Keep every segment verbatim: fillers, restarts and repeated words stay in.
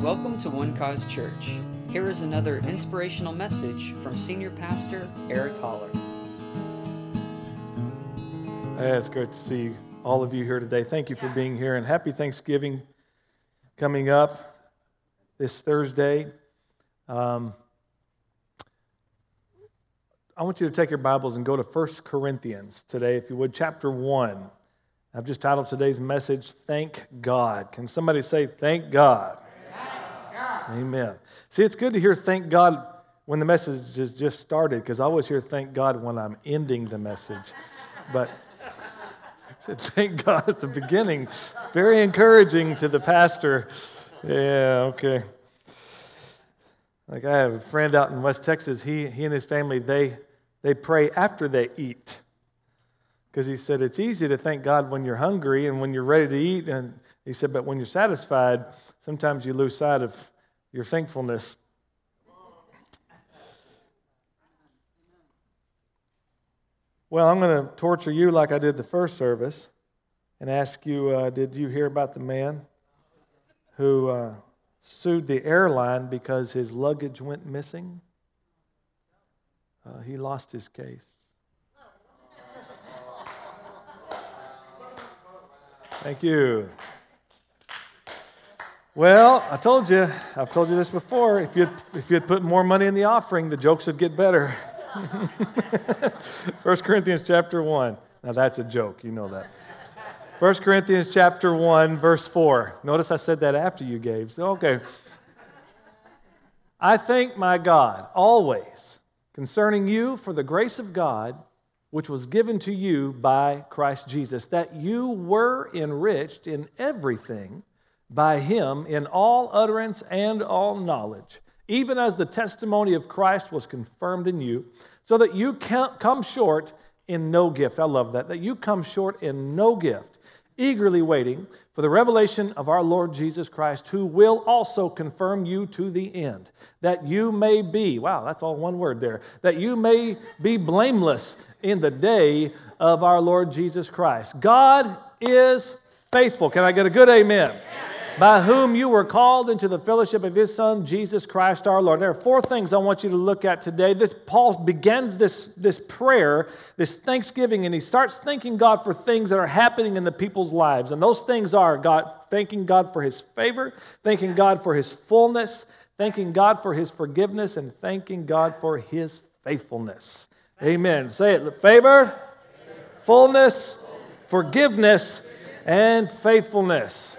Welcome to One Cause Church. Here is another inspirational message from Senior Pastor Eric Holler. Hey, it's great to see all of you here today. Thank you for being here, and happy Thanksgiving coming up this Thursday. Um, I want you to take your Bibles and go to First Corinthians today, if you would, chapter one. I've just titled today's message, Thank God. Can somebody say, Thank God? Amen. See, it's good to hear thank God when the message is just started, because I always hear thank God when I'm ending the message. But thank God at the beginning. It's very encouraging to the pastor. Yeah, okay. Like I have a friend out in West Texas. He he and his family, they they pray after they eat. Because he said it's easy to thank God when you're hungry and when you're ready to eat. And he said, but when you're satisfied, sometimes you lose sight of your thankfulness. Well, I'm going to torture you like I did the first service and ask you, uh, did you hear about the man who uh, sued the airline because his luggage went missing? Uh, he lost his case. Thank you. Well, I told you, I've told you this before, if you'd, if you'd put more money in the offering, the jokes would get better. First Corinthians chapter one. Now that's a joke, you know that. First Corinthians chapter one, verse four. Notice I said that after you gave, so okay. I thank my God always concerning you for the grace of God, which was given to you by Christ Jesus, that you were enriched in everything by him in all utterance and all knowledge, even as the testimony of Christ was confirmed in you, so that you come short in no gift. I love that, that you come short in no gift, eagerly waiting for the revelation of our Lord Jesus Christ, who will also confirm you to the end, that you may be, wow, that's all one word there, that you may be blameless in the day of our Lord Jesus Christ. God is faithful. Can I get a good amen? Amen. By whom you were called into the fellowship of his Son, Jesus Christ our Lord. There are four things I want you to look at today. This Paul begins this, this prayer, this thanksgiving, and he starts thanking God for things that are happening in the people's lives. And those things are God thanking God for his favor, thanking God for his fullness, thanking God for his forgiveness, and thanking God for his faithfulness. Amen. Say it. Favor, fullness, forgiveness, and faithfulness.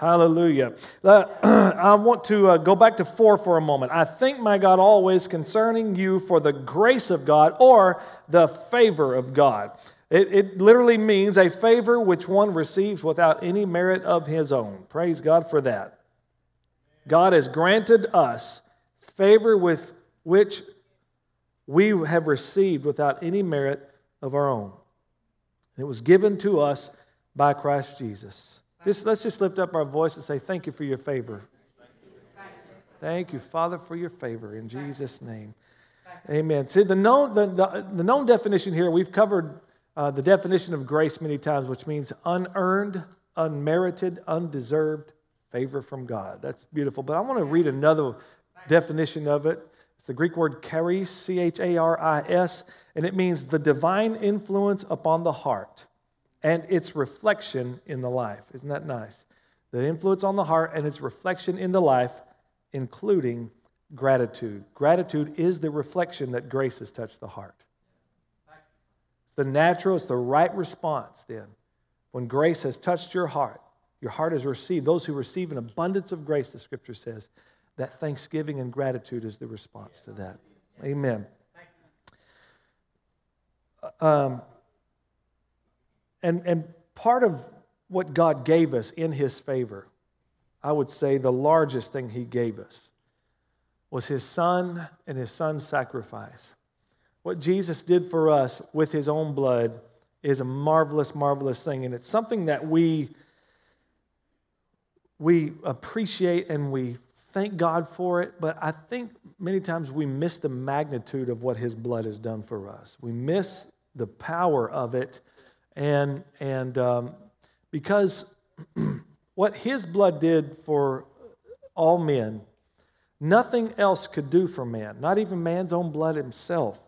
Hallelujah. Uh, I want to uh, go back to four for a moment. I thank my God always concerning you for the grace of God, or the favor of God. It, it literally means a favor which one receives without any merit of his own. Praise God for that. God has granted us favor with which we have received without any merit of our own. It was given to us by Christ Jesus. Just, let's just lift up our voice and say, thank you for your favor. Thank you, Father, for your favor in Jesus' name. Amen. See, the known, the, the, the known definition here, we've covered uh, the definition of grace many times, which means unearned, unmerited, undeserved favor from God. That's beautiful. But I want to read another definition of it. It's the Greek word charis, C H A R I S, and it means the divine influence upon the heart and its reflection in the life. Isn't that nice? The influence on the heart and its reflection in the life, including gratitude. Gratitude is the reflection that grace has touched the heart. It's the natural, it's the right response then. When grace has touched your heart, your heart has received, those who receive an abundance of grace, the scripture says, that thanksgiving and gratitude is the response to that. Amen. Um. And, and part of what God gave us in his favor, I would say the largest thing he gave us, was his Son and his Son's sacrifice. What Jesus did for us with his own blood is a marvelous, marvelous thing. And it's something that we, we appreciate and we thank God for it. But I think many times we miss the magnitude of what his blood has done for us. We miss the power of it. And and um, because what his blood did for all men. Nothing else could do for man, not even man's own blood himself.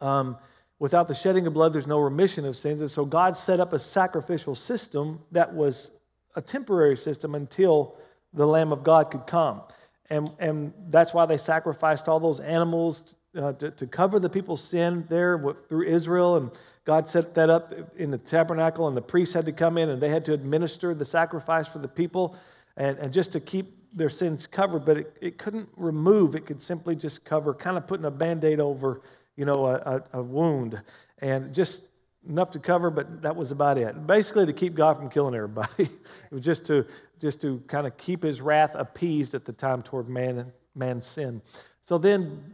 Um, without the shedding of blood, there's no remission of sins. And so God set up a sacrificial system that was a temporary system until the Lamb of God could come. And, and that's why they sacrificed all those animals uh, to, to cover the people's sin there through Israel. And God set that up in the tabernacle, and the priests had to come in, and they had to administer the sacrifice for the people and, and just to keep their sins covered. But it, it couldn't remove. It could simply just cover, kind of putting a Band-Aid over, you know, a, a wound, and just enough to cover, but that was about it. Basically, to keep God from killing everybody. It was just to just to kind of keep his wrath appeased at the time toward man and man's sin. So then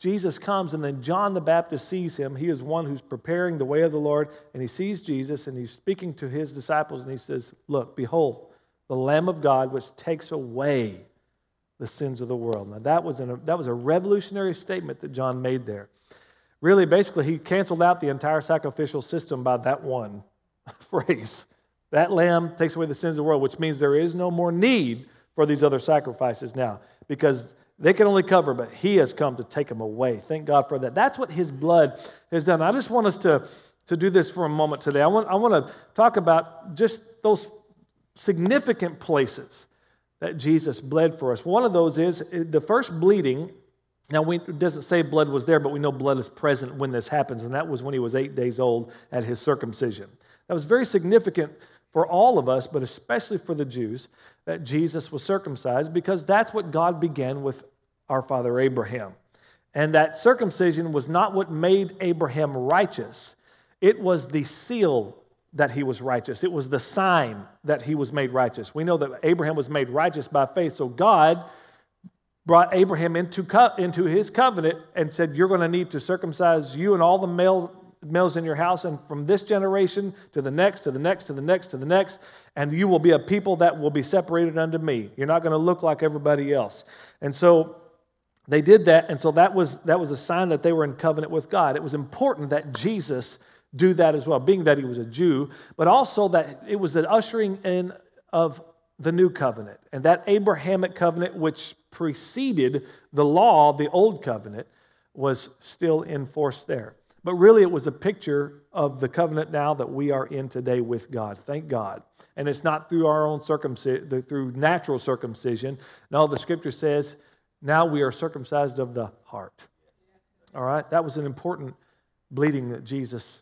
Jesus comes, and then John the Baptist sees him. He is one who's preparing the way of the Lord, and he sees Jesus, and he's speaking to his disciples, and he says, "Look, behold, the Lamb of God, which takes away the sins of the world." Now, that was, an, that was a revolutionary statement that John made there. Really, basically, he canceled out the entire sacrificial system by that one phrase. That lamb takes away the sins of the world, which means there is no more need for these other sacrifices now, because they can only cover, but he has come to take them away. Thank God for that. That's what his blood has done. I just want us to, to do this for a moment today. I want, I want to talk about just those significant places that Jesus bled for us. One of those is the first bleeding. Now, we, it doesn't say blood was there, but we know blood is present when this happens, and that was when he was eight days old at his circumcision. That was very significant for all of us, but especially for the Jews, that Jesus was circumcised, because that's what God began with our father Abraham. And that circumcision was not what made Abraham righteous. It was the seal that he was righteous. It was the sign that he was made righteous. We know that Abraham was made righteous by faith, so God brought Abraham into co- into his covenant and said, "You're going to need to circumcise you and all the male, males in your house, and from this generation to the next, to the next, to the next, to the next, and you will be a people that will be separated unto me. You're not going to look like everybody else." And so they did that, and so that was that was a sign that they were in covenant with God. It was important that Jesus do that as well, being that he was a Jew, but also that it was the ushering in of the new covenant, and that Abrahamic covenant which preceded the law, the old covenant, was still in force there. But really, it was a picture of the covenant now that we are in today with God. Thank God. And it's not through our own circumcision, through natural circumcision. No, the scripture says, now we are circumcised of the heart. All right? That was an important bleeding that Jesus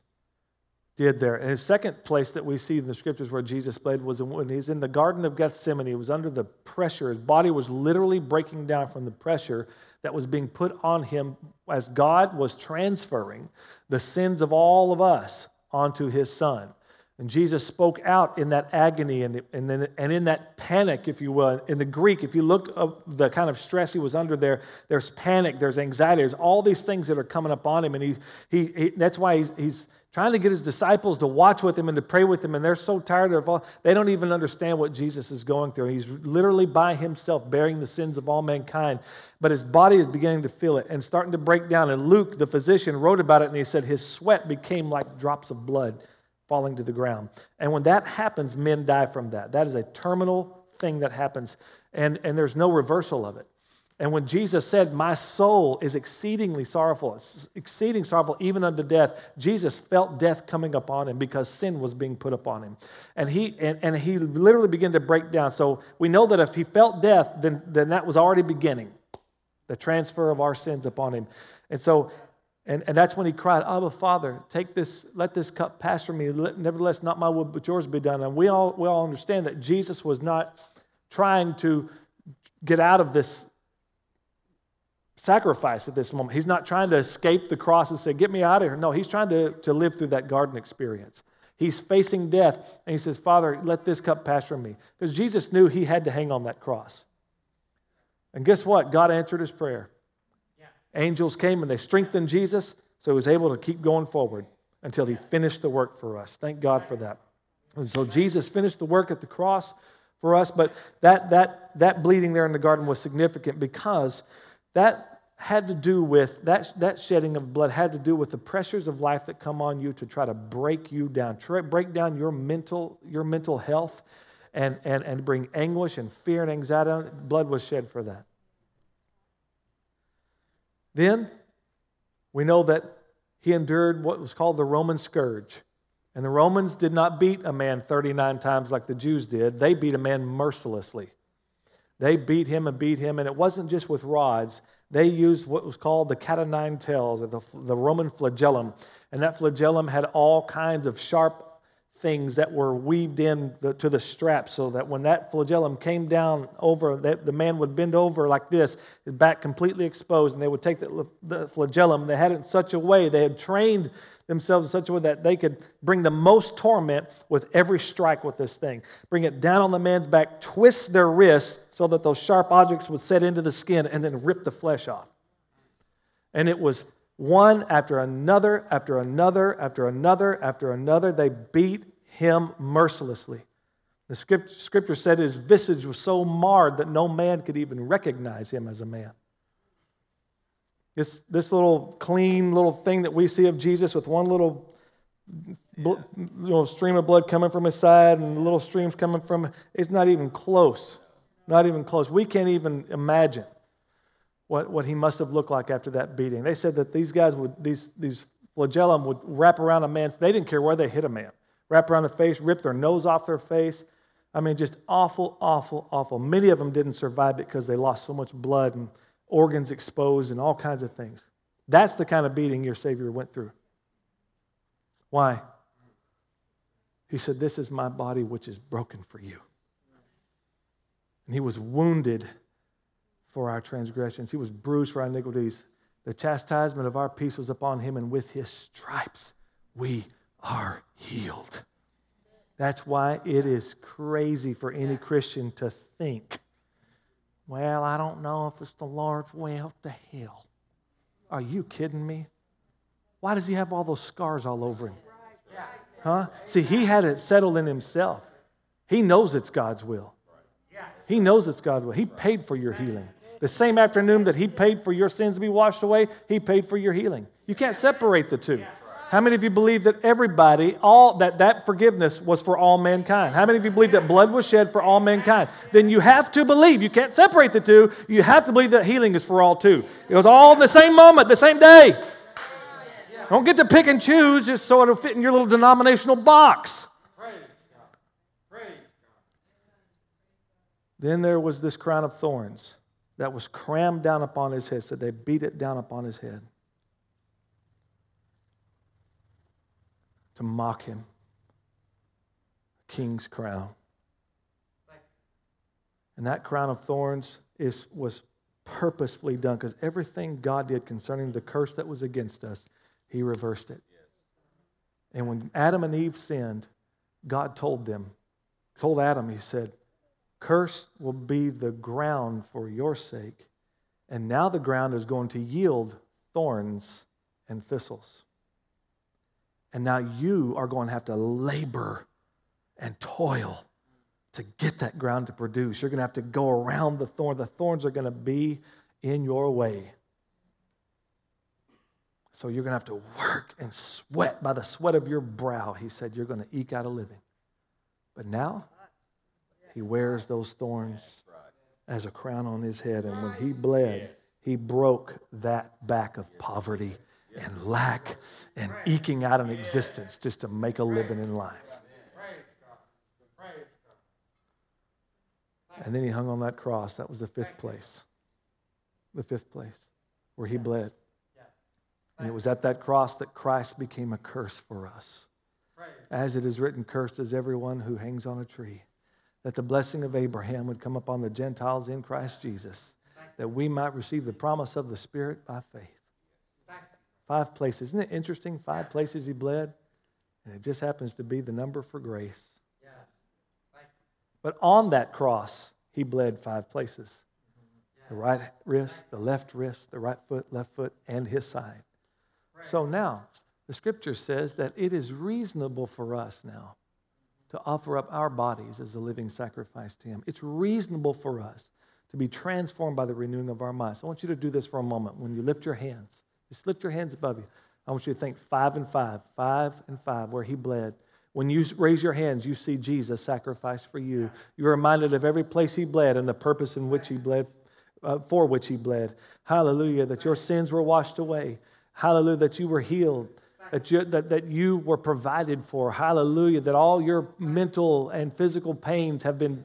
did there. And his second place that we see in the scriptures where Jesus bled was when he's in the Garden of Gethsemane. He was under the pressure. His body was literally breaking down from the pressure that was being put on him as God was transferring the sins of all of us onto his son. And Jesus spoke out in that agony and, and, then, and in that panic, if you will. In the Greek, if you look up the kind of stress he was under there, there's panic, there's anxiety, there's all these things that are coming up on him. And he, he, he that's why he's, he's trying to get his disciples to watch with him and to pray with him. And they're so tired of all, they don't even understand what Jesus is going through. He's literally by himself bearing the sins of all mankind. But his body is beginning to feel it and starting to break down. And Luke, the physician, wrote about it, and he said his sweat became like drops of blood falling to the ground. And when that happens, men die from that. That is a terminal thing that happens, and, and there's no reversal of it. And when Jesus said, "My soul is exceedingly sorrowful, exceeding sorrowful even unto death," Jesus felt death coming upon him because sin was being put upon him. And he and, and he literally began to break down. So we know that if he felt death, then, then that was already beginning, the transfer of our sins upon him. And so And, and that's when he cried, "Abba, Father, take this, let this cup pass from me. Let, nevertheless, not my will, but yours be done." And we all we all understand that Jesus was not trying to get out of this sacrifice at this moment. He's not trying to escape the cross and say, "Get me out of here." No, he's trying to, to live through that garden experience. He's facing death, and he says, "Father, let this cup pass from me." Because Jesus knew he had to hang on that cross. And guess what? God answered his prayer. Angels came and they strengthened Jesus, so he was able to keep going forward until he finished the work for us. Thank God for that. And so Jesus finished the work at the cross for us, but that that that bleeding there in the garden was significant because that had to do with, that, that shedding of blood had to do with the pressures of life that come on you to try to break you down, try, break down your mental your mental health, and, and, and bring anguish and fear and anxiety. Blood was shed for that. Then we know that he endured what was called the Roman scourge. And the Romans did not beat a man thirty-nine times like the Jews did. They beat a man mercilessly. They beat him and beat him, and it wasn't just with rods. They used what was called the cat o' nine tails, or the, the Roman flagellum. And that flagellum had all kinds of sharp things that were weaved in the, to the strap, so that when that flagellum came down over, that the man would bend over like this, his back completely exposed, and they would take the, the flagellum. They had it in such a way, they had trained themselves in such a way that they could bring the most torment with every strike with this thing. Bring it down on the man's back, twist their wrists so that those sharp objects would set into the skin, and then rip the flesh off. And it was one after another, after another, after another, after another. They beat him mercilessly. The scripture said his visage was so marred that no man could even recognize him as a man. This, this little clean little thing that we see of Jesus with one little, bl- little stream of blood coming from his side and little streams coming from, it's not even close. Not even close. We can't even imagine what, what he must have looked like after that beating. They said that these guys would, these, these flagellum would wrap around a man. They didn't care where they hit a man. Wrap around the face, rip their nose off their face. I mean, just awful, awful, awful. Many of them didn't survive because they lost so much blood and organs exposed and all kinds of things. That's the kind of beating your Savior went through. Why? He said, "This is my body which is broken for you." And he was wounded for our transgressions. He was bruised for our iniquities. The chastisement of our peace was upon him, and with his stripes we are healed. That's why it is crazy for any Christian to think, "Well, I don't know if it's the Lord's will to heal." Are you kidding me? Why does he have all those scars all over him? Huh? See, he had it settled in himself. He knows it's God's will. He knows it's God's will. He paid for your healing. The same afternoon that he paid for your sins to be washed away, he paid for your healing. You can't separate the two. How many of you believe that everybody, all that that forgiveness was for all mankind? How many of you believe that blood was shed for all mankind? Then you have to believe. You can't separate the two. You have to believe that healing is for all too. It was all the same moment, the same day. Don't get to pick and choose just so it'll fit in your little denominational box. Then there was this crown of thorns that was crammed down upon his head, so they beat it down upon his head to mock him. A king's crown. And that crown of thorns is was purposefully done, because everything God did concerning the curse that was against us, he reversed it. And when Adam and Eve sinned, God told them, told Adam, he said, "Cursed will be the ground for your sake." And now the ground is going to yield thorns and thistles. And now you are going to have to labor and toil to get that ground to produce. You're going to have to go around the thorn. The thorns are going to be in your way. So you're going to have to work and sweat. By the sweat of your brow, he said, you're going to eke out a living. But now, he wears those thorns as a crown on his head. And when he bled, he broke that back of poverty and lack and eking out an existence just to make a living in life. And then he hung on that cross. That was the fifth place. The fifth place where he bled. And it was at that cross that Christ became a curse for us. As it is written, "Cursed is everyone who hangs on a tree," that the blessing of Abraham would come upon the Gentiles in Christ Jesus, that we might receive the promise of the Spirit by faith. Five places. Isn't it interesting? Five places he bled, and it just happens to be the number for grace. But on that cross, he bled five places. The right wrist, the left wrist, the right foot, left foot, and his side. So now, the scripture says that it is reasonable for us now to offer up our bodies as a living sacrifice to him. It's reasonable for us to be transformed by the renewing of our minds. I want you to do this for a moment. When you lift your hands, just lift your hands above you. I want you to think five and five, five and five, where he bled. When you raise your hands, you see Jesus sacrificed for you. You're reminded of every place he bled and the purpose in which he bled, uh, for which he bled. Hallelujah, that your sins were washed away. Hallelujah, that you were healed, that you, that, that you were provided for. Hallelujah, that all your mental and physical pains have been,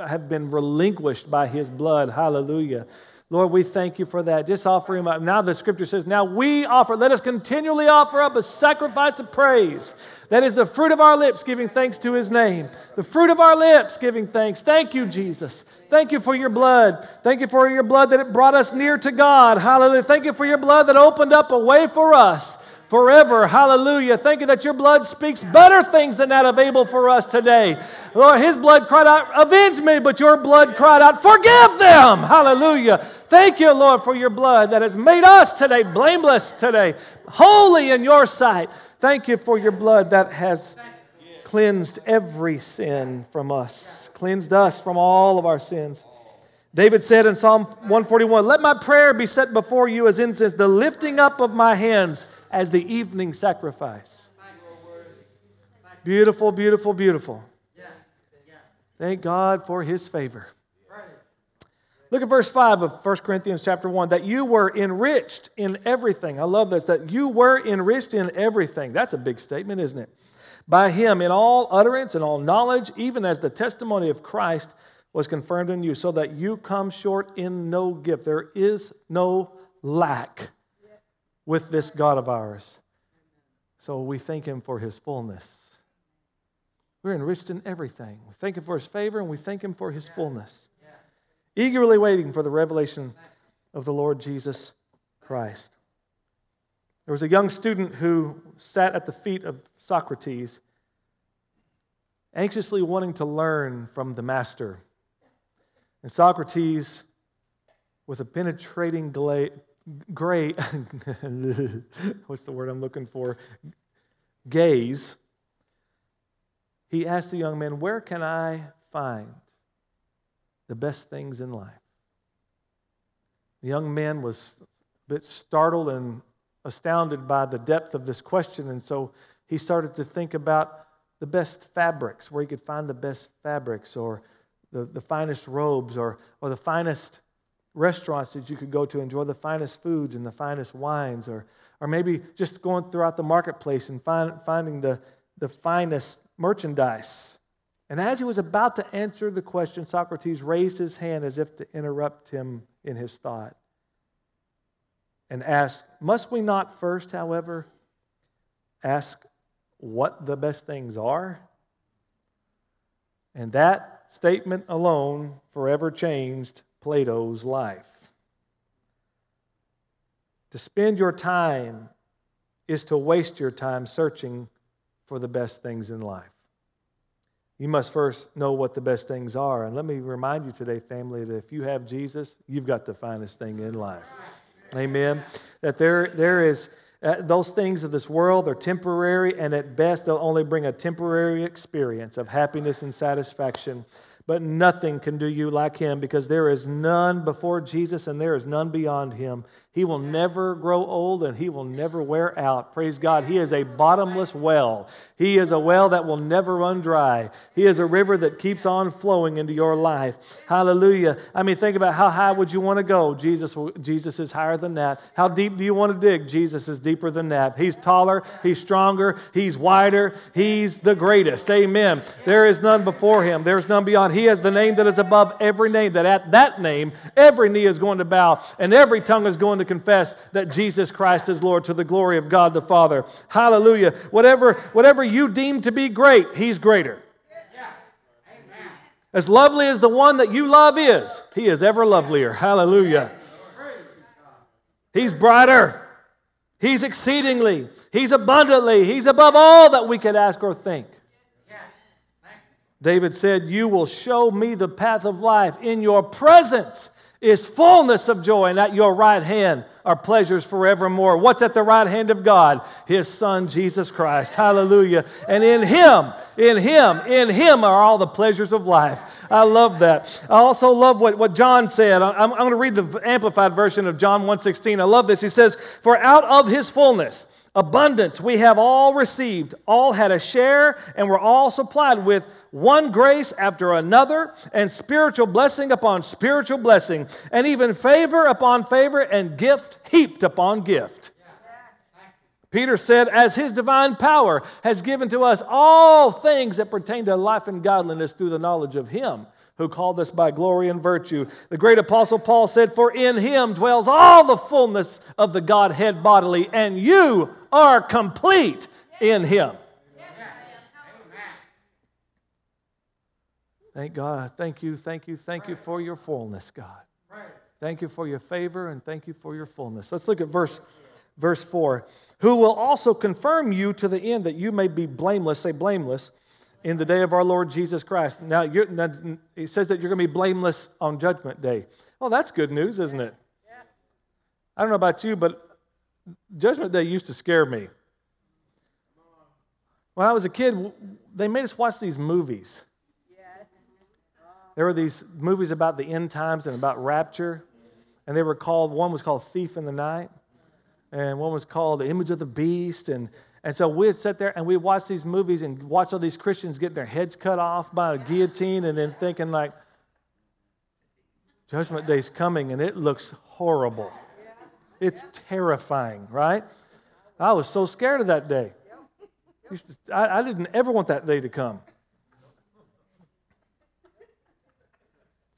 have been relinquished by his blood. Hallelujah. Lord, we thank you for that. Just offer him up. Now the scripture says, now we offer, let us continually offer up a sacrifice of praise. That is the fruit of our lips, giving thanks to his name. The fruit of our lips, giving thanks. Thank you, Jesus. Thank you for your blood. Thank you for your blood that it brought us near to God. Hallelujah. Thank you for your blood that opened up a way for us forever. Hallelujah. Thank you that your blood speaks better things than that of Abel for us today. Lord, his blood cried out, avenge me, but your blood cried out, forgive them. Hallelujah. Thank you, Lord, for your blood that has made us today blameless today, holy in your sight. Thank you for your blood that has cleansed every sin from us, cleansed us from all of our sins. David said in Psalm one forty-one, let my prayer be set before you as incense, the lifting up of my hands as the evening sacrifice. Beautiful, beautiful, beautiful. Thank God for his favor. Look at verse five of First Corinthians chapter one, that you were enriched in everything. I love this, that you were enriched in everything. That's a big statement, isn't it? By him in all utterance and all knowledge, even as the testimony of Christ was confirmed in you, so that you come short in no gift. There is no lack with this God of ours. So we thank him for his fullness. We're enriched in everything. We thank him for his favor and we thank him for his fullness. Eagerly waiting for the revelation of the Lord Jesus Christ. There was a young student who sat at the feet of Socrates, anxiously wanting to learn from the master. And Socrates, with a penetrating glare, Great, what's the word I'm looking for? Gaze. He asked the young man, where can I find the best things in life? The young man was a bit startled and astounded by the depth of this question, and so he started to think about the best fabrics, where he could find the best fabrics, or the, the finest robes, or, or the finest restaurants that you could go to enjoy the finest foods and the finest wines, or or maybe just going throughout the marketplace and find, finding the, the finest merchandise. And as he was about to answer the question, Socrates raised his hand as if to interrupt him in his thought and asked, must we not first, however, ask what the best things are? And that statement alone forever changed Plato's life. To spend your time is to waste your time searching for the best things in life. You must first know what the best things are. And let me remind you today, family, that if you have Jesus, you've got the finest thing in life. Amen. That there, there is, uh, those things of this world are temporary, and at best they'll only bring a temporary experience of happiness and satisfaction. But nothing can do you like him, because there is none before Jesus and there is none beyond him. He will never grow old and he will never wear out. Praise God. He is a bottomless well. He is a well that will never run dry. He is a river that keeps on flowing into your life. Hallelujah. I mean, think about how high would you want to go? Jesus, Jesus is higher than that. How deep do you want to dig? Jesus is deeper than that. He's taller. He's stronger. He's wider. He's the greatest. Amen. There is none before him. There is none beyond him. He has the name that is above every name, that at that name, every knee is going to bow and every tongue is going to confess that Jesus Christ is Lord, to the glory of God the Father. Hallelujah. Whatever, whatever you deem to be great, he's greater. Yeah. Amen. As lovely as the one that you love is, he is ever lovelier. Hallelujah. He's brighter. He's exceedingly. He's abundantly. He's above all that we could ask or think. David said, you will show me the path of life. In your presence is fullness of joy, and at your right hand are pleasures forevermore. What's at the right hand of God? His Son, Jesus Christ. Hallelujah. And in him, in him, in him are all the pleasures of life. I love that. I also love what, what John said. I'm, I'm going to read the amplified version of John one sixteen. I love this. He says, for out of his fullness, Abundance, we have all received, all had a share, and were all supplied with one grace after another, and spiritual blessing upon spiritual blessing, and even favor upon favor, and gift heaped upon gift. Peter said, as his divine power has given to us all things that pertain to life and godliness through the knowledge of him who called us by glory and virtue. The great apostle Paul said, for in him dwells all the fullness of the Godhead bodily, and you are complete in him. Yes. Thank God. Thank you, thank you, thank you for your fullness, God. Thank you for your favor, and thank you for your fullness. Let's look at verse Verse four, who will also confirm you to the end that you may be blameless, say blameless, in the day of our Lord Jesus Christ. Now, you're, now it says that you're going to be blameless on Judgment Day. Well, that's good news, isn't it? Yeah. I don't know about you, but Judgment Day used to scare me. When I was a kid, they made us watch these movies. Yes. There were these movies about the end times and about rapture, and they were called, one was called Thief in the Night. And one was called The Image of the Beast. And, and so we'd sit there and we'd watch these movies and watch all these Christians getting their heads cut off by a guillotine and then thinking like, Judgment Day's coming and it looks horrible. It's terrifying, right? I was so scared of that day. I, I didn't ever want that day to come.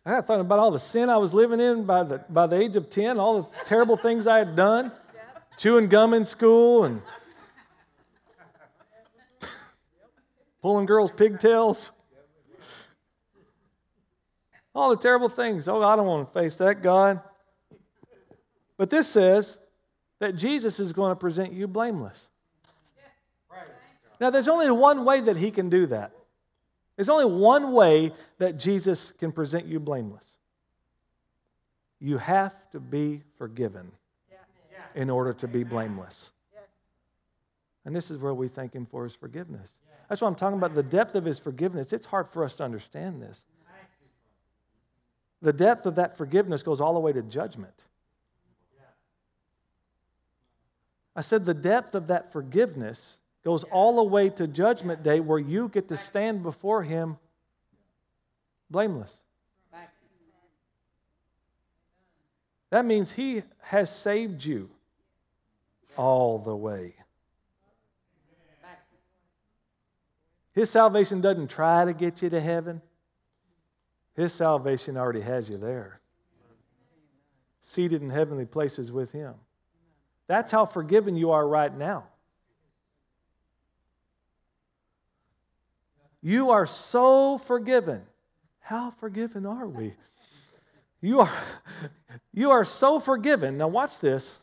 I had thought about all the sin I was living in by the, by the age of ten, all the terrible things I had done. Chewing gum in school and pulling girls' pigtails. All the terrible things. Oh, I don't want to face that, God. But this says that Jesus is going to present you blameless. Now, there's only one way that he can do that. There's only one way that Jesus can present you blameless. You have to be forgiven in order to be blameless. And this is where we thank him for his forgiveness. That's what I'm talking about, the depth of his forgiveness. It's hard for us to understand this. The depth of that forgiveness goes all the way to judgment. I said the depth of that forgiveness goes all the way to Judgment Day where you get to stand before him blameless. That means he has saved you all the way. His salvation doesn't try to get you to heaven. His salvation already has you there, seated in heavenly places with him. That's how forgiven you are right now. You are so forgiven. How forgiven are we? You are, you are so forgiven. Now watch this.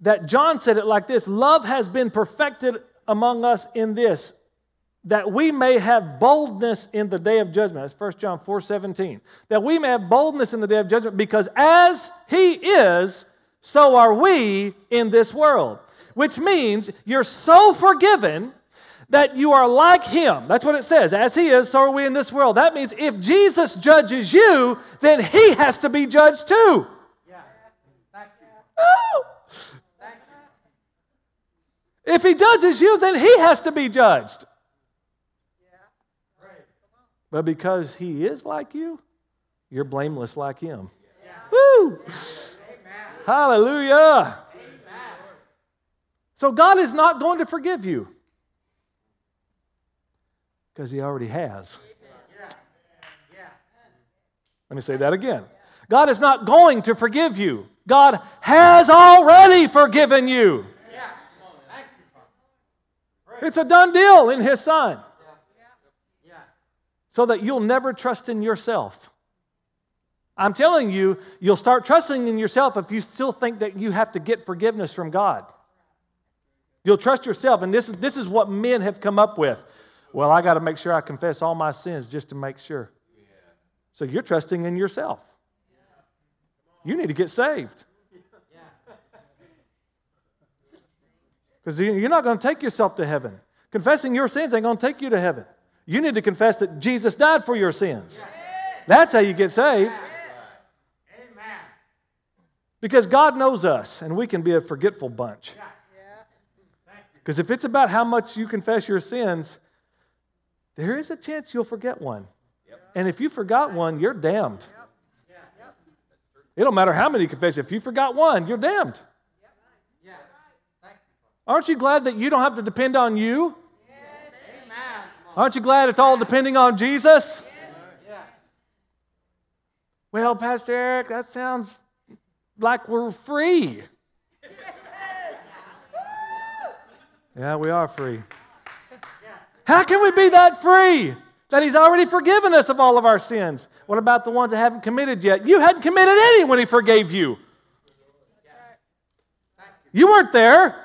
That John said it like this. Love has been perfected among us in this, that we may have boldness in the day of judgment. That's First John four seventeen. That we may have boldness in the day of judgment, because as he is, so are we in this world. Which means you're so forgiven that you are like him. That's what it says. As he is, so are we in this world. That means if Jesus judges you, then he has to be judged too. Yeah. Thank you. Oh. Thank you. If he judges you, then he has to be judged. Yeah. Right. But because he is like you, you're blameless like him. Yeah. Woo! Yeah. Hallelujah! Amen. So God is not going to forgive you. Because he already has. Let me say that again. God is not going to forgive you. God has already forgiven you. It's a done deal in his son. So that you'll never trust in yourself. I'm telling you, you'll start trusting in yourself if you still think that you have to get forgiveness from God. You'll trust yourself. And this, this is what men have come up with. Well, I got to make sure I confess all my sins just to make sure. Yeah. So you're trusting in yourself. Yeah. You need to get saved. Because yeah. You're not going to take yourself to heaven. Confessing your sins ain't going to take you to heaven. You need to confess that Jesus died for your sins. Yeah. That's how you get saved. Yeah. Because God knows us, and we can be a forgetful bunch. Yeah. Because if it's about how much you confess your sins, there is a chance you'll forget one. Yep. And if you forgot one, you're damned. Yep. Yeah. Yep. It don't matter how many confessions. If you forgot one, you're damned. Yep. Yeah. Aren't you glad that you don't have to depend on you? Yes. Amen. Aren't you glad it's all depending on Jesus? Yes. Yeah. Well, Pastor Eric, that sounds like we're free. Yeah, we are free. How can we be that free? That he's already forgiven us of all of our sins. What about the ones that haven't committed yet? You hadn't committed any when he forgave you. You weren't there.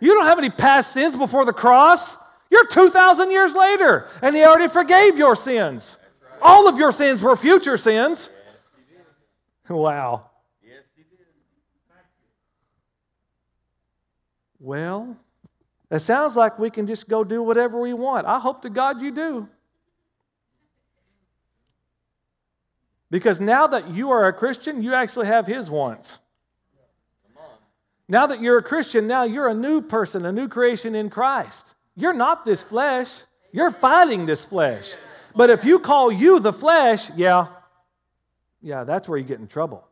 You don't have any past sins before the cross. You're two thousand years later, and he already forgave your sins. All of your sins were future sins. Wow. Well, it sounds like we can just go do whatever we want. I hope to God you do. Because now that you are a Christian, you actually have his wants. Now that you're a Christian, now you're a new person, a new creation in Christ. You're not this flesh. You're fighting this flesh. But if you call you the flesh, yeah, yeah, that's where you get in trouble.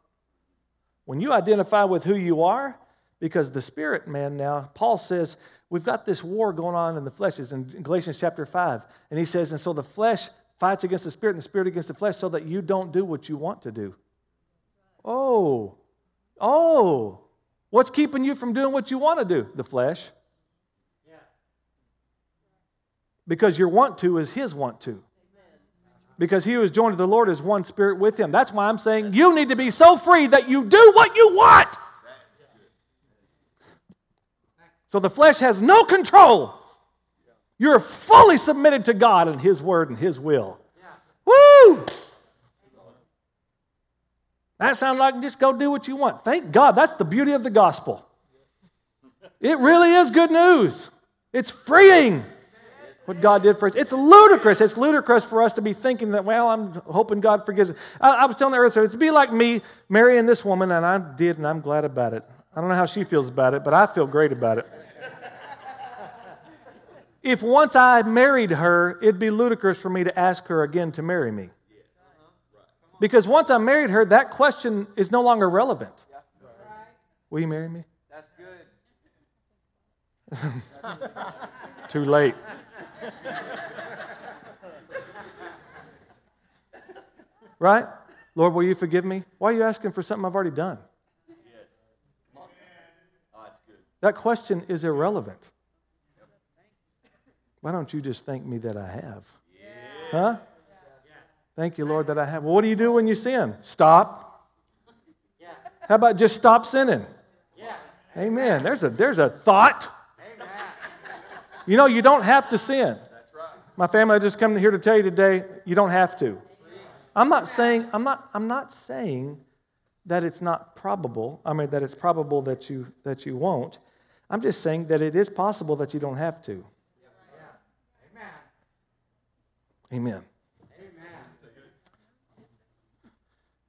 When you identify with who you are, because the spirit man now, Paul says, we've got this war going on in the flesh. It's in Galatians chapter five. And he says, and so the flesh fights against the spirit and the spirit against the flesh so that you don't do what you want to do. Oh, oh, what's keeping you from doing what you want to do? The flesh. Yeah. Because your want to is his want to. Amen. Because he who is joined to the Lord is one spirit with him. That's why I'm saying you need to be so free that you do what you want. So the flesh has no control. You're fully submitted to God and his word and his will. Yeah. Woo! That sounds like just go do what you want. Thank God. That's the beauty of the gospel. It really is good news. It's freeing what God did for us. It's ludicrous. It's ludicrous for us to be thinking that, well, I'm hoping God forgives me. I, I was telling the earlier, it'd be like me marrying this woman, and I did, and I'm glad about it. I don't know how she feels about it, but I feel great about it. If once I married her, it'd be ludicrous for me to ask her again to marry me. Because once I married her, that question is no longer relevant. Will you marry me? That's good. Too late. Right? Lord, will you forgive me? Why are you asking for something I've already done? That question is irrelevant. Why don't you just thank me that I have? Yes. Huh? Yeah. Thank you, Lord, that I have. Well, what do you do when you sin? Stop. Yeah. How about just stop sinning? Yeah. Amen. There's a, there's a thought. Amen. You know, you don't have to sin. That's right. My family, I just come here to tell you today, you don't have to. I'm not saying, I'm not, I'm not saying that it's not probable. I mean, that it's probable that you that you won't. I'm just saying that it is possible that you don't have to. Yeah. Amen. Amen. Amen.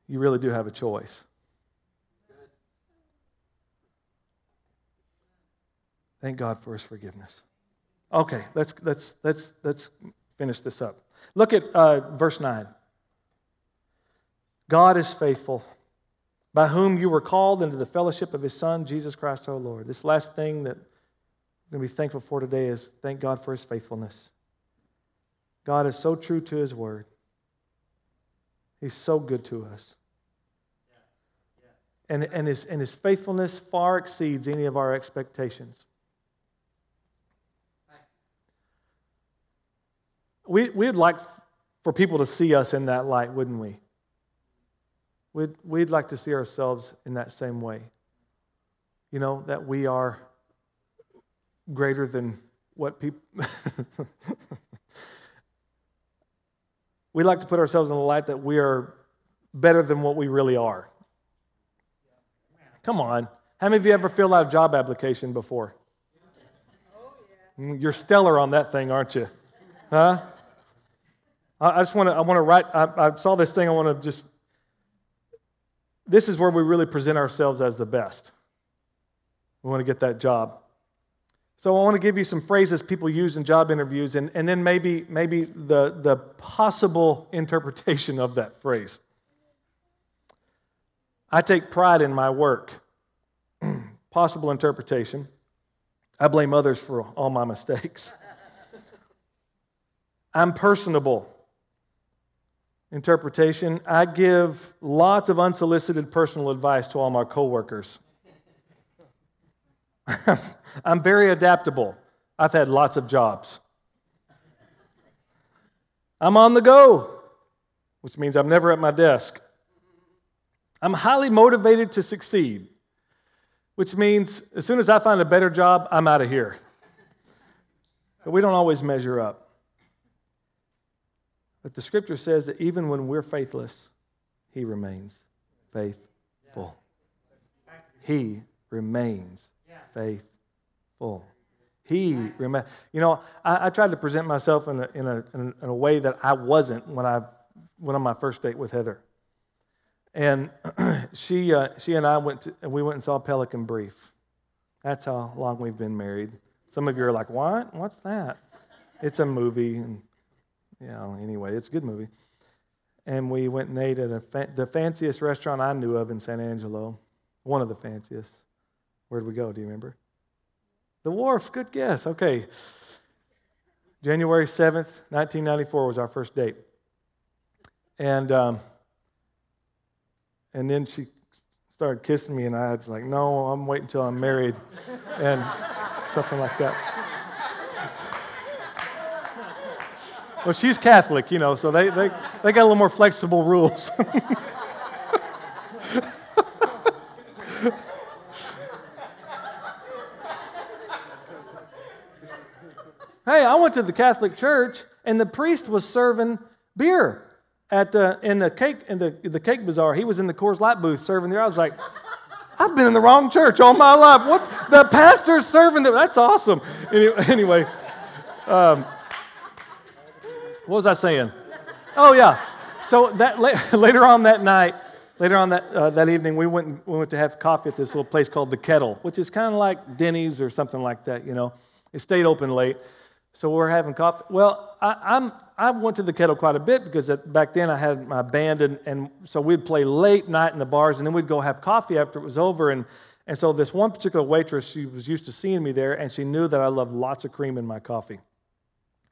You really do have a choice. Thank God for his forgiveness. Okay, let's let's let's let's finish this up. Look at uh, verse nine. God is faithful, by whom you were called into the fellowship of his Son, Jesus Christ, our Lord. This last thing that I'm going to be thankful for today is thank God for his faithfulness. God is so true to his word. He's so good to us. And, and, his, and his faithfulness far exceeds any of our expectations. We, we'd like for people to see us in that light, wouldn't we? We'd, we'd like to see ourselves in that same way. You know, that we are greater than what people... We like to put ourselves in the light that we are better than what we really are. Come on. How many of you ever filled out a job application before? You're stellar on that thing, aren't you? Huh? I just want to, I want to write, I, I saw this thing, I want to just... This is where we really present ourselves as the best. We want to get that job. So I want to give you some phrases people use in job interviews, and, and then maybe maybe the, the possible interpretation of that phrase. I take pride in my work. Possible interpretation. I blame others for all my mistakes. I'm personable. Interpretation. I give lots of unsolicited personal advice to all my coworkers. I'm very adaptable. I've had lots of jobs. I'm on the go, which means I'm never at my desk. I'm highly motivated to succeed, which means as soon as I find a better job, I'm out of here. But we don't always measure up. But the scripture says that even when we're faithless, he remains faithful. He remains faithful. He remains. You know, I, I tried to present myself in a, in a in a way that I wasn't when I went on my first date with Heather, and she uh, she and I went to, and we went and saw Pelican Brief. That's how long we've been married. Some of you are like, what? What's that? It's a movie, and you know, anyway, it's a good movie. And we went and ate at a fa- the fanciest restaurant I knew of in San Angelo, one of the fanciest. Where'd we go? Do you remember? The Wharf. Good guess. Okay. January seventh, nineteen ninety-four was our first date. And um, and then she started kissing me, and I was like, no, I'm waiting until I'm married. And something like that. Well, she's Catholic, you know, so they, they, they got a little more flexible rules. Hey, I went to the Catholic church, and the priest was serving beer at uh, in the cake in the the cake bazaar. He was in the Coors Light booth serving there. I was like, I've been in the wrong church all my life. What the pastor's serving there? That's awesome. Anyway, um, what was I saying? Oh yeah. So that later on that night, later on that uh, that evening, we went and, we went to have coffee at this little place called The Kettle, which is kind of like Denny's or something like that. You know, it stayed open late. So we're having coffee. Well, I, I'm I went to the Kettle quite a bit because at, back then I had my band, and, and so we'd play late night in the bars, and then we'd go have coffee after it was over. And and so this one particular waitress, she was used to seeing me there, and she knew that I loved lots of cream in my coffee.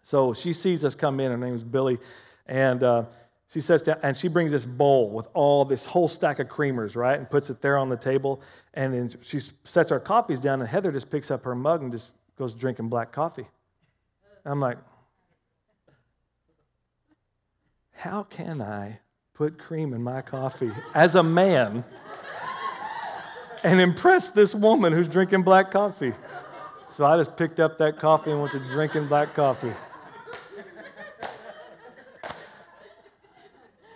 So she sees us come in. Her name is Billy, and uh, she says, to, and she brings this bowl with all this whole stack of creamers, right, and puts it there on the table, and then she sets our coffees down, and Heather just picks up her mug and just goes drinking black coffee. I'm like, how can I put cream in my coffee as a man and impress this woman who's drinking black coffee? So I just picked up that coffee and went to drinking black coffee.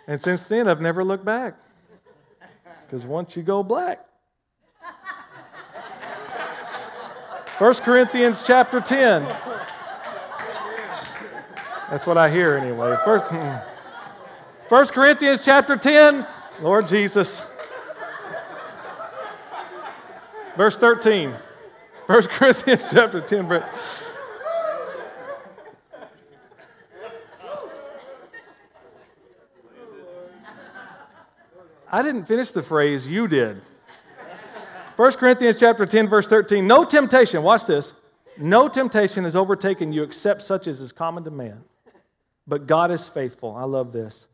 And since then, I've never looked back. Because once you go black. First Corinthians chapter ten. That's what I hear anyway. First, First Corinthians chapter ten, Lord Jesus. Verse thirteen. First Corinthians chapter ten. I didn't finish the phrase, you did. First Corinthians chapter ten, verse thirteen. No temptation, watch this. No temptation has overtaken you except such as is common to man. But God is faithful. I love this.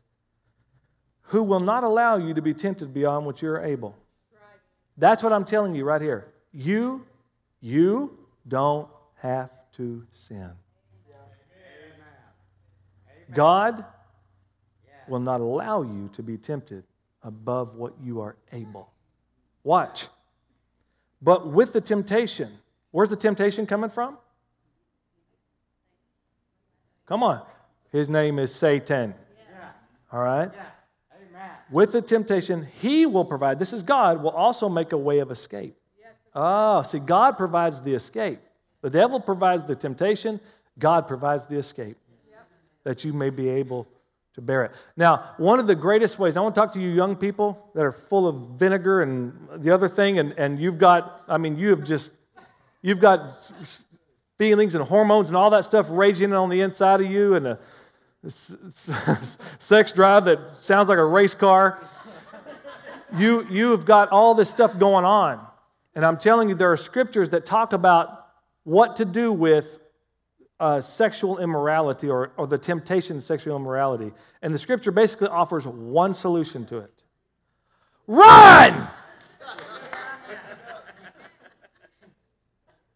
Who will not allow you to be tempted beyond what you're able. Right. That's what I'm telling you right here. You, you don't have to sin. Amen. God yeah. will not allow you to be tempted above what you are able. Watch. But with the temptation, where's the temptation coming from? Come on. His name is Satan. Yeah. All right? Yeah. Amen. With the temptation, he will provide. This is God, will also make a way of escape. Yes. Oh, see, God provides the escape. The devil provides the temptation. God provides the escape yep. that you may be able to bear it. Now, one of the greatest ways, I want to talk to you young people that are full of vinegar and the other thing, and, and you've got, I mean, you have just, you've got feelings and hormones and all that stuff raging on the inside of you, and a sex drive that sounds like a race car. You you have got all this stuff going on. And I'm telling you, there are scriptures that talk about what to do with uh, sexual immorality or, or the temptation of sexual immorality. And the scripture basically offers one solution to it. Run!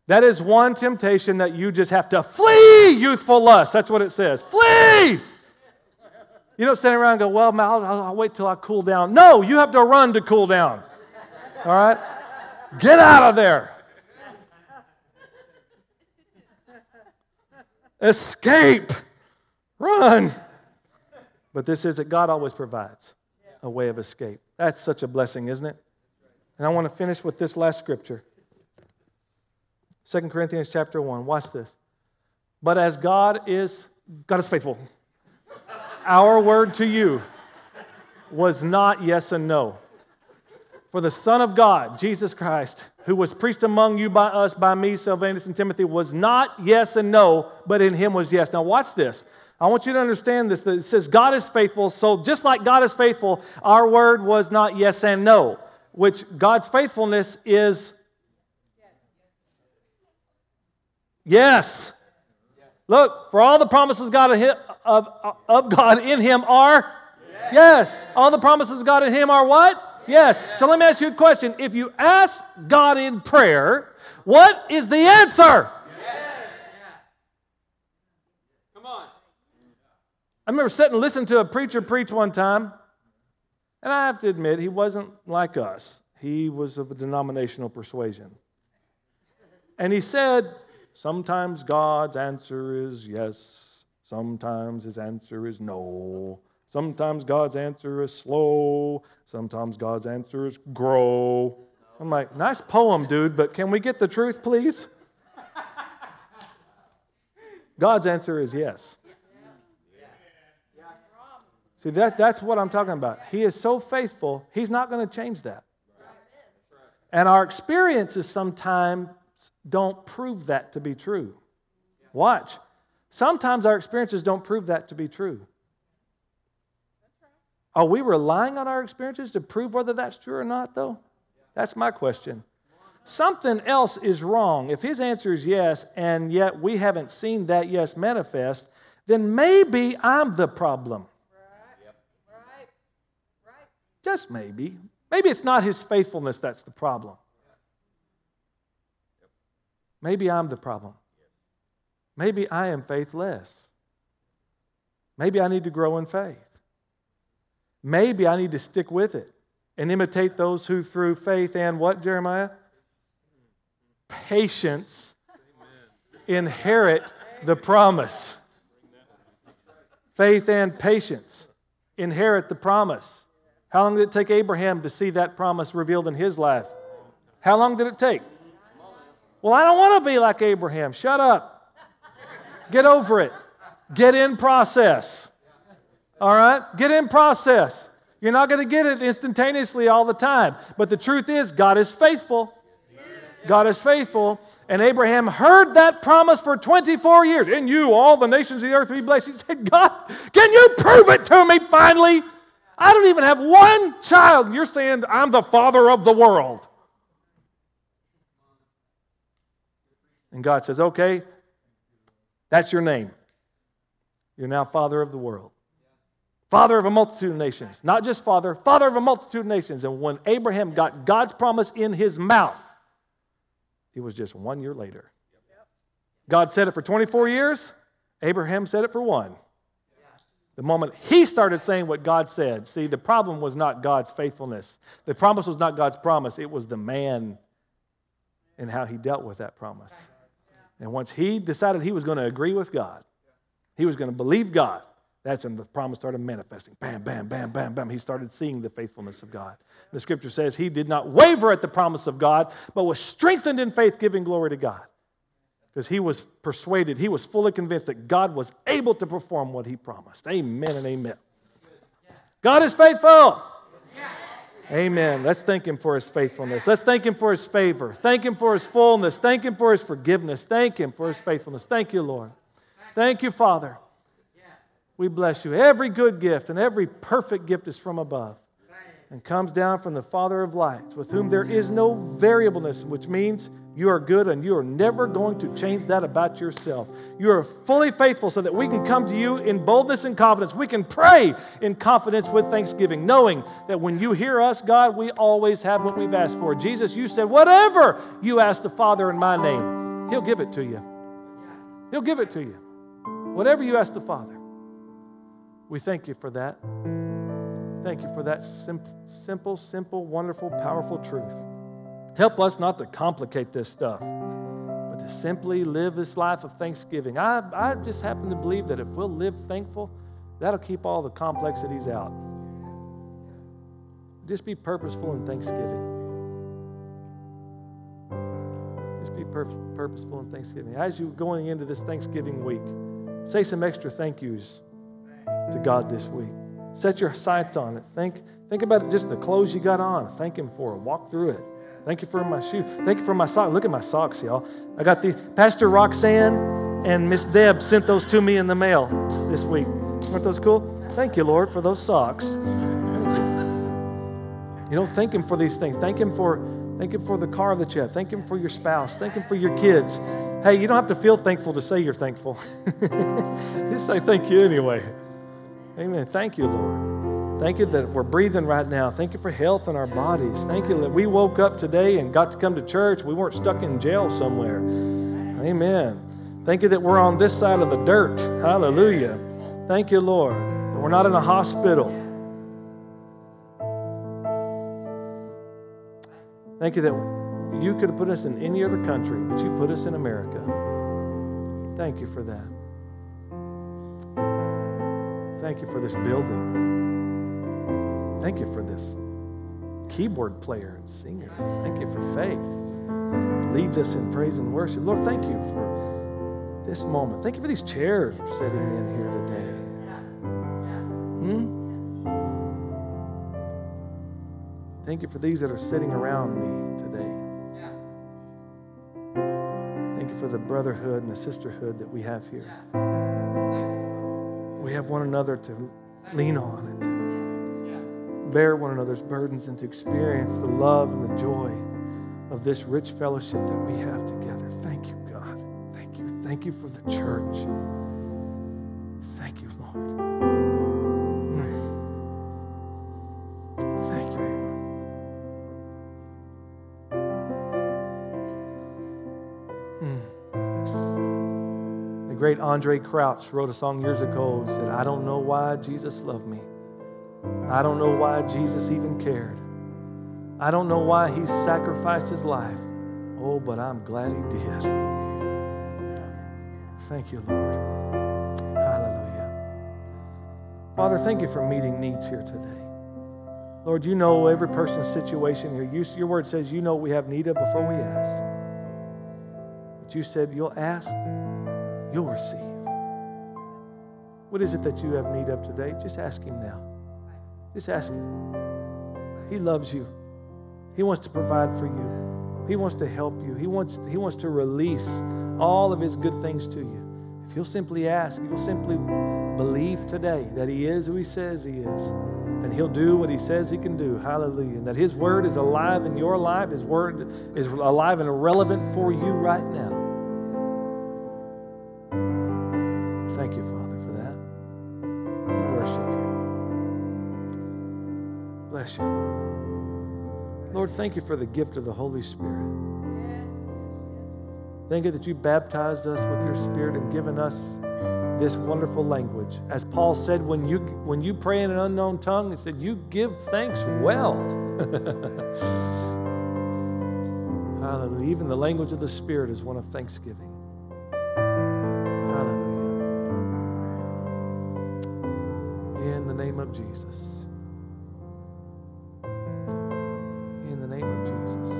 That is one temptation that you just have to flee youthful lust. That's what it says. Flee! You don't sit around and go, well, I'll, I'll wait till I cool down. No, you have to run to cool down. All right? Get out of there. Escape. Run. But this is that God always provides a way of escape. That's such a blessing, isn't it? And I want to finish with this last scripture. Second Corinthians chapter one. Watch this. But as God is, God is faithful. Our word to you was not yes and no. For the Son of God, Jesus Christ, who was preached among you by us, by me, Silvanus, and Timothy, was not yes and no, but in him was yes. Now watch this. I want you to understand this. That it says God is faithful, so just like God is faithful, our word was not yes and no, which God's faithfulness is yes. Look, for all the promises God of, of, of God in him are yes. yes. All the promises of God in him are what? Yes. yes. So let me ask you a question. If you ask God in prayer, what is the answer? Yes. Come on. I remember sitting and listening to a preacher preach one time, and I have to admit, he wasn't like us. He was of a denominational persuasion. And he said, sometimes God's answer is yes. Sometimes his answer is no. Sometimes God's answer is slow. Sometimes God's answer is grow. I'm like, nice poem, dude, but can we get the truth, please? God's answer is yes. See, that, that's what I'm talking about. He is so faithful, he's not going to change that. And our experiences sometimes don't prove that to be true. Watch. Sometimes our experiences don't prove that to be true. Are we relying on our experiences to prove whether that's true or not, though? That's my question. Something else is wrong. If his answer is yes, and yet we haven't seen that yes manifest, then maybe I'm the problem. Right. Right. Right. Just maybe. Maybe it's not his faithfulness that's the problem. Maybe I'm the problem. Maybe I am faithless. Maybe I need to grow in faith. Maybe I need to stick with it and imitate those who through faith and what, Jeremiah? Patience inherit the promise. Faith and patience inherit the promise. How long did it take Abraham to see that promise revealed in his life? How long did it take? Well, I don't want to be like Abraham. Shut up. Get over it. Get in process. All right? Get in process. You're not going to get it instantaneously all the time. But the truth is, God is faithful. God is faithful. And Abraham heard that promise for twenty-four years. In you, all the nations of the earth will be blessed. He said, God, can you prove it to me finally? I don't even have one child. And you're saying, I'm the father of the world. And God says, okay, that's your name. You're now father of the world. Father of a multitude of nations. Not just father, father of a multitude of nations. And when Abraham got God's promise in his mouth, it was just one year later. God said it for twenty-four years. Abraham said it for one. The moment he started saying what God said, see, the problem was not God's faithfulness. The promise was not God's promise. It was the man and how he dealt with that promise. And once he decided he was going to agree with God, he was going to believe God, that's when the promise started manifesting. Bam, bam, bam, bam, bam. He started seeing the faithfulness of God. The scripture says he did not waver at the promise of God, but was strengthened in faith, giving glory to God. Because he was persuaded, he was fully convinced that God was able to perform what he promised. Amen and amen. God is faithful. Amen. Let's thank him for his faithfulness. Let's thank him for his favor. Thank him for his fullness. Thank him for his forgiveness. Thank him for his faithfulness. Thank you, Lord. Thank you, Father. We bless you. Every good gift and every perfect gift is from above and comes down from the Father of lights, with whom there is no variableness, which means you are good and you are never going to change that about yourself. You are fully faithful so that we can come to you in boldness and confidence. We can pray in confidence with thanksgiving, knowing that when you hear us, God, we always have what we've asked for. Jesus, you said, whatever you ask the Father in my name, he'll give it to you. He'll give it to you. Whatever you ask the Father. We thank you for that. Thank you for that simple, simple, simple, wonderful, powerful truth. Help us not to complicate this stuff, but to simply live this life of thanksgiving. I, I just happen to believe that if we'll live thankful, that'll keep all the complexities out. Just be purposeful in thanksgiving. Just be pur- purposeful in thanksgiving. As you're going into this Thanksgiving week, say some extra thank yous to God this week. Set your sights on it. Think, think about it, just the clothes you got on. Thank him for it. Walk through it. Thank you for my shoe. Thank you for my socks. Look at my socks, y'all. I got the Pastor Roxanne and Miss Deb sent those to me in the mail this week. Aren't those cool? Thank you, Lord, for those socks. Thank you. You know, thank him for these things. Thank him for, thank him for the car that you have. Thank him for your spouse. Thank him for your kids. Hey, you don't have to feel thankful to say you're thankful. Just say thank you anyway. Amen. Thank you, Lord. Thank you that we're breathing right now. Thank you for health in our bodies. Thank you that we woke up today and got to come to church. We weren't stuck in jail somewhere. Amen. Thank you that we're on this side of the dirt. Hallelujah. Thank you, Lord, that we're not in a hospital. Thank you that you could have put us in any other country, but you put us in America. Thank you for that. Thank you for this building. Thank you for this keyboard player and singer. Thank you for faith. Leads us in praise and worship. Lord, thank you for this moment. Thank you for these chairs we're sitting in here today. Hmm? Thank you for these that are sitting around me today. Thank you for the brotherhood and the sisterhood that we have here. We have one another to lean on and to bear one another's burdens and to experience the love and the joy of this rich fellowship that we have together. Thank you, God. Thank you. Thank you for the church. Thank you, Lord. Thank you. The great Andre Crouch wrote a song years ago. He said, I don't know why Jesus loved me. I don't know why Jesus even cared. I don't know why he sacrificed his life. Oh, but I'm glad he did. Thank you, Lord. Hallelujah. Father, thank you for meeting needs here today. Lord, you know every person's situation here. You, your word says you know we have need of before we ask. But you said you'll ask, you'll receive. What is it that you have need of today? Just ask him now. Just ask him. He loves you. He wants to provide for you. He wants to help you. He wants, he wants to release all of his good things to you. If you'll simply ask, if you'll simply believe today that he is who he says he is, and he'll do what he says he can do. Hallelujah. And that his word is alive in your life. His word is alive and relevant for you right now. Thank you, Father, for that. We worship you. Bless you. Lord, thank you for the gift of the Holy Spirit. Thank you that you baptized us with your Spirit and given us this wonderful language. As Paul said, when you when you pray in an unknown tongue, he said, you give thanks well. Hallelujah. Even the language of the Spirit is one of thanksgiving. Of Jesus. In the name of Jesus.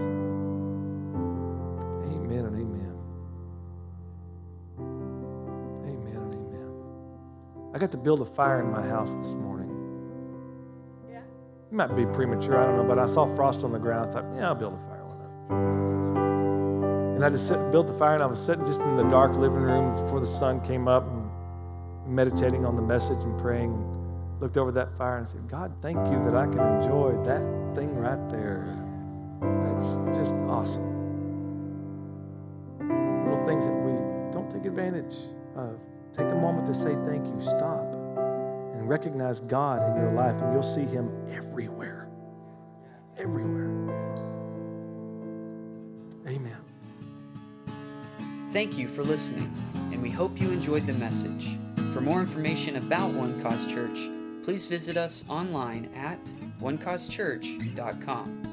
Amen and amen. Amen and amen. I got to build a fire in my house this morning. Yeah. It might be premature, I don't know, but I saw frost on the ground. I thought, yeah, I'll build a fire one night. And I just sit, built the fire, and I was sitting just in the dark living room before the sun came up and meditating on the message and praying. And looked over that fire and I said, God, thank you that I can enjoy that thing right there. It's just awesome. Little things that we don't take advantage of. Take a moment to say thank you. Stop and recognize God in your life, and you'll see Him everywhere. Everywhere. Amen. Thank you for listening, and we hope you enjoyed the message. For more information about One Cause Church, please visit us online at one cause church dot com.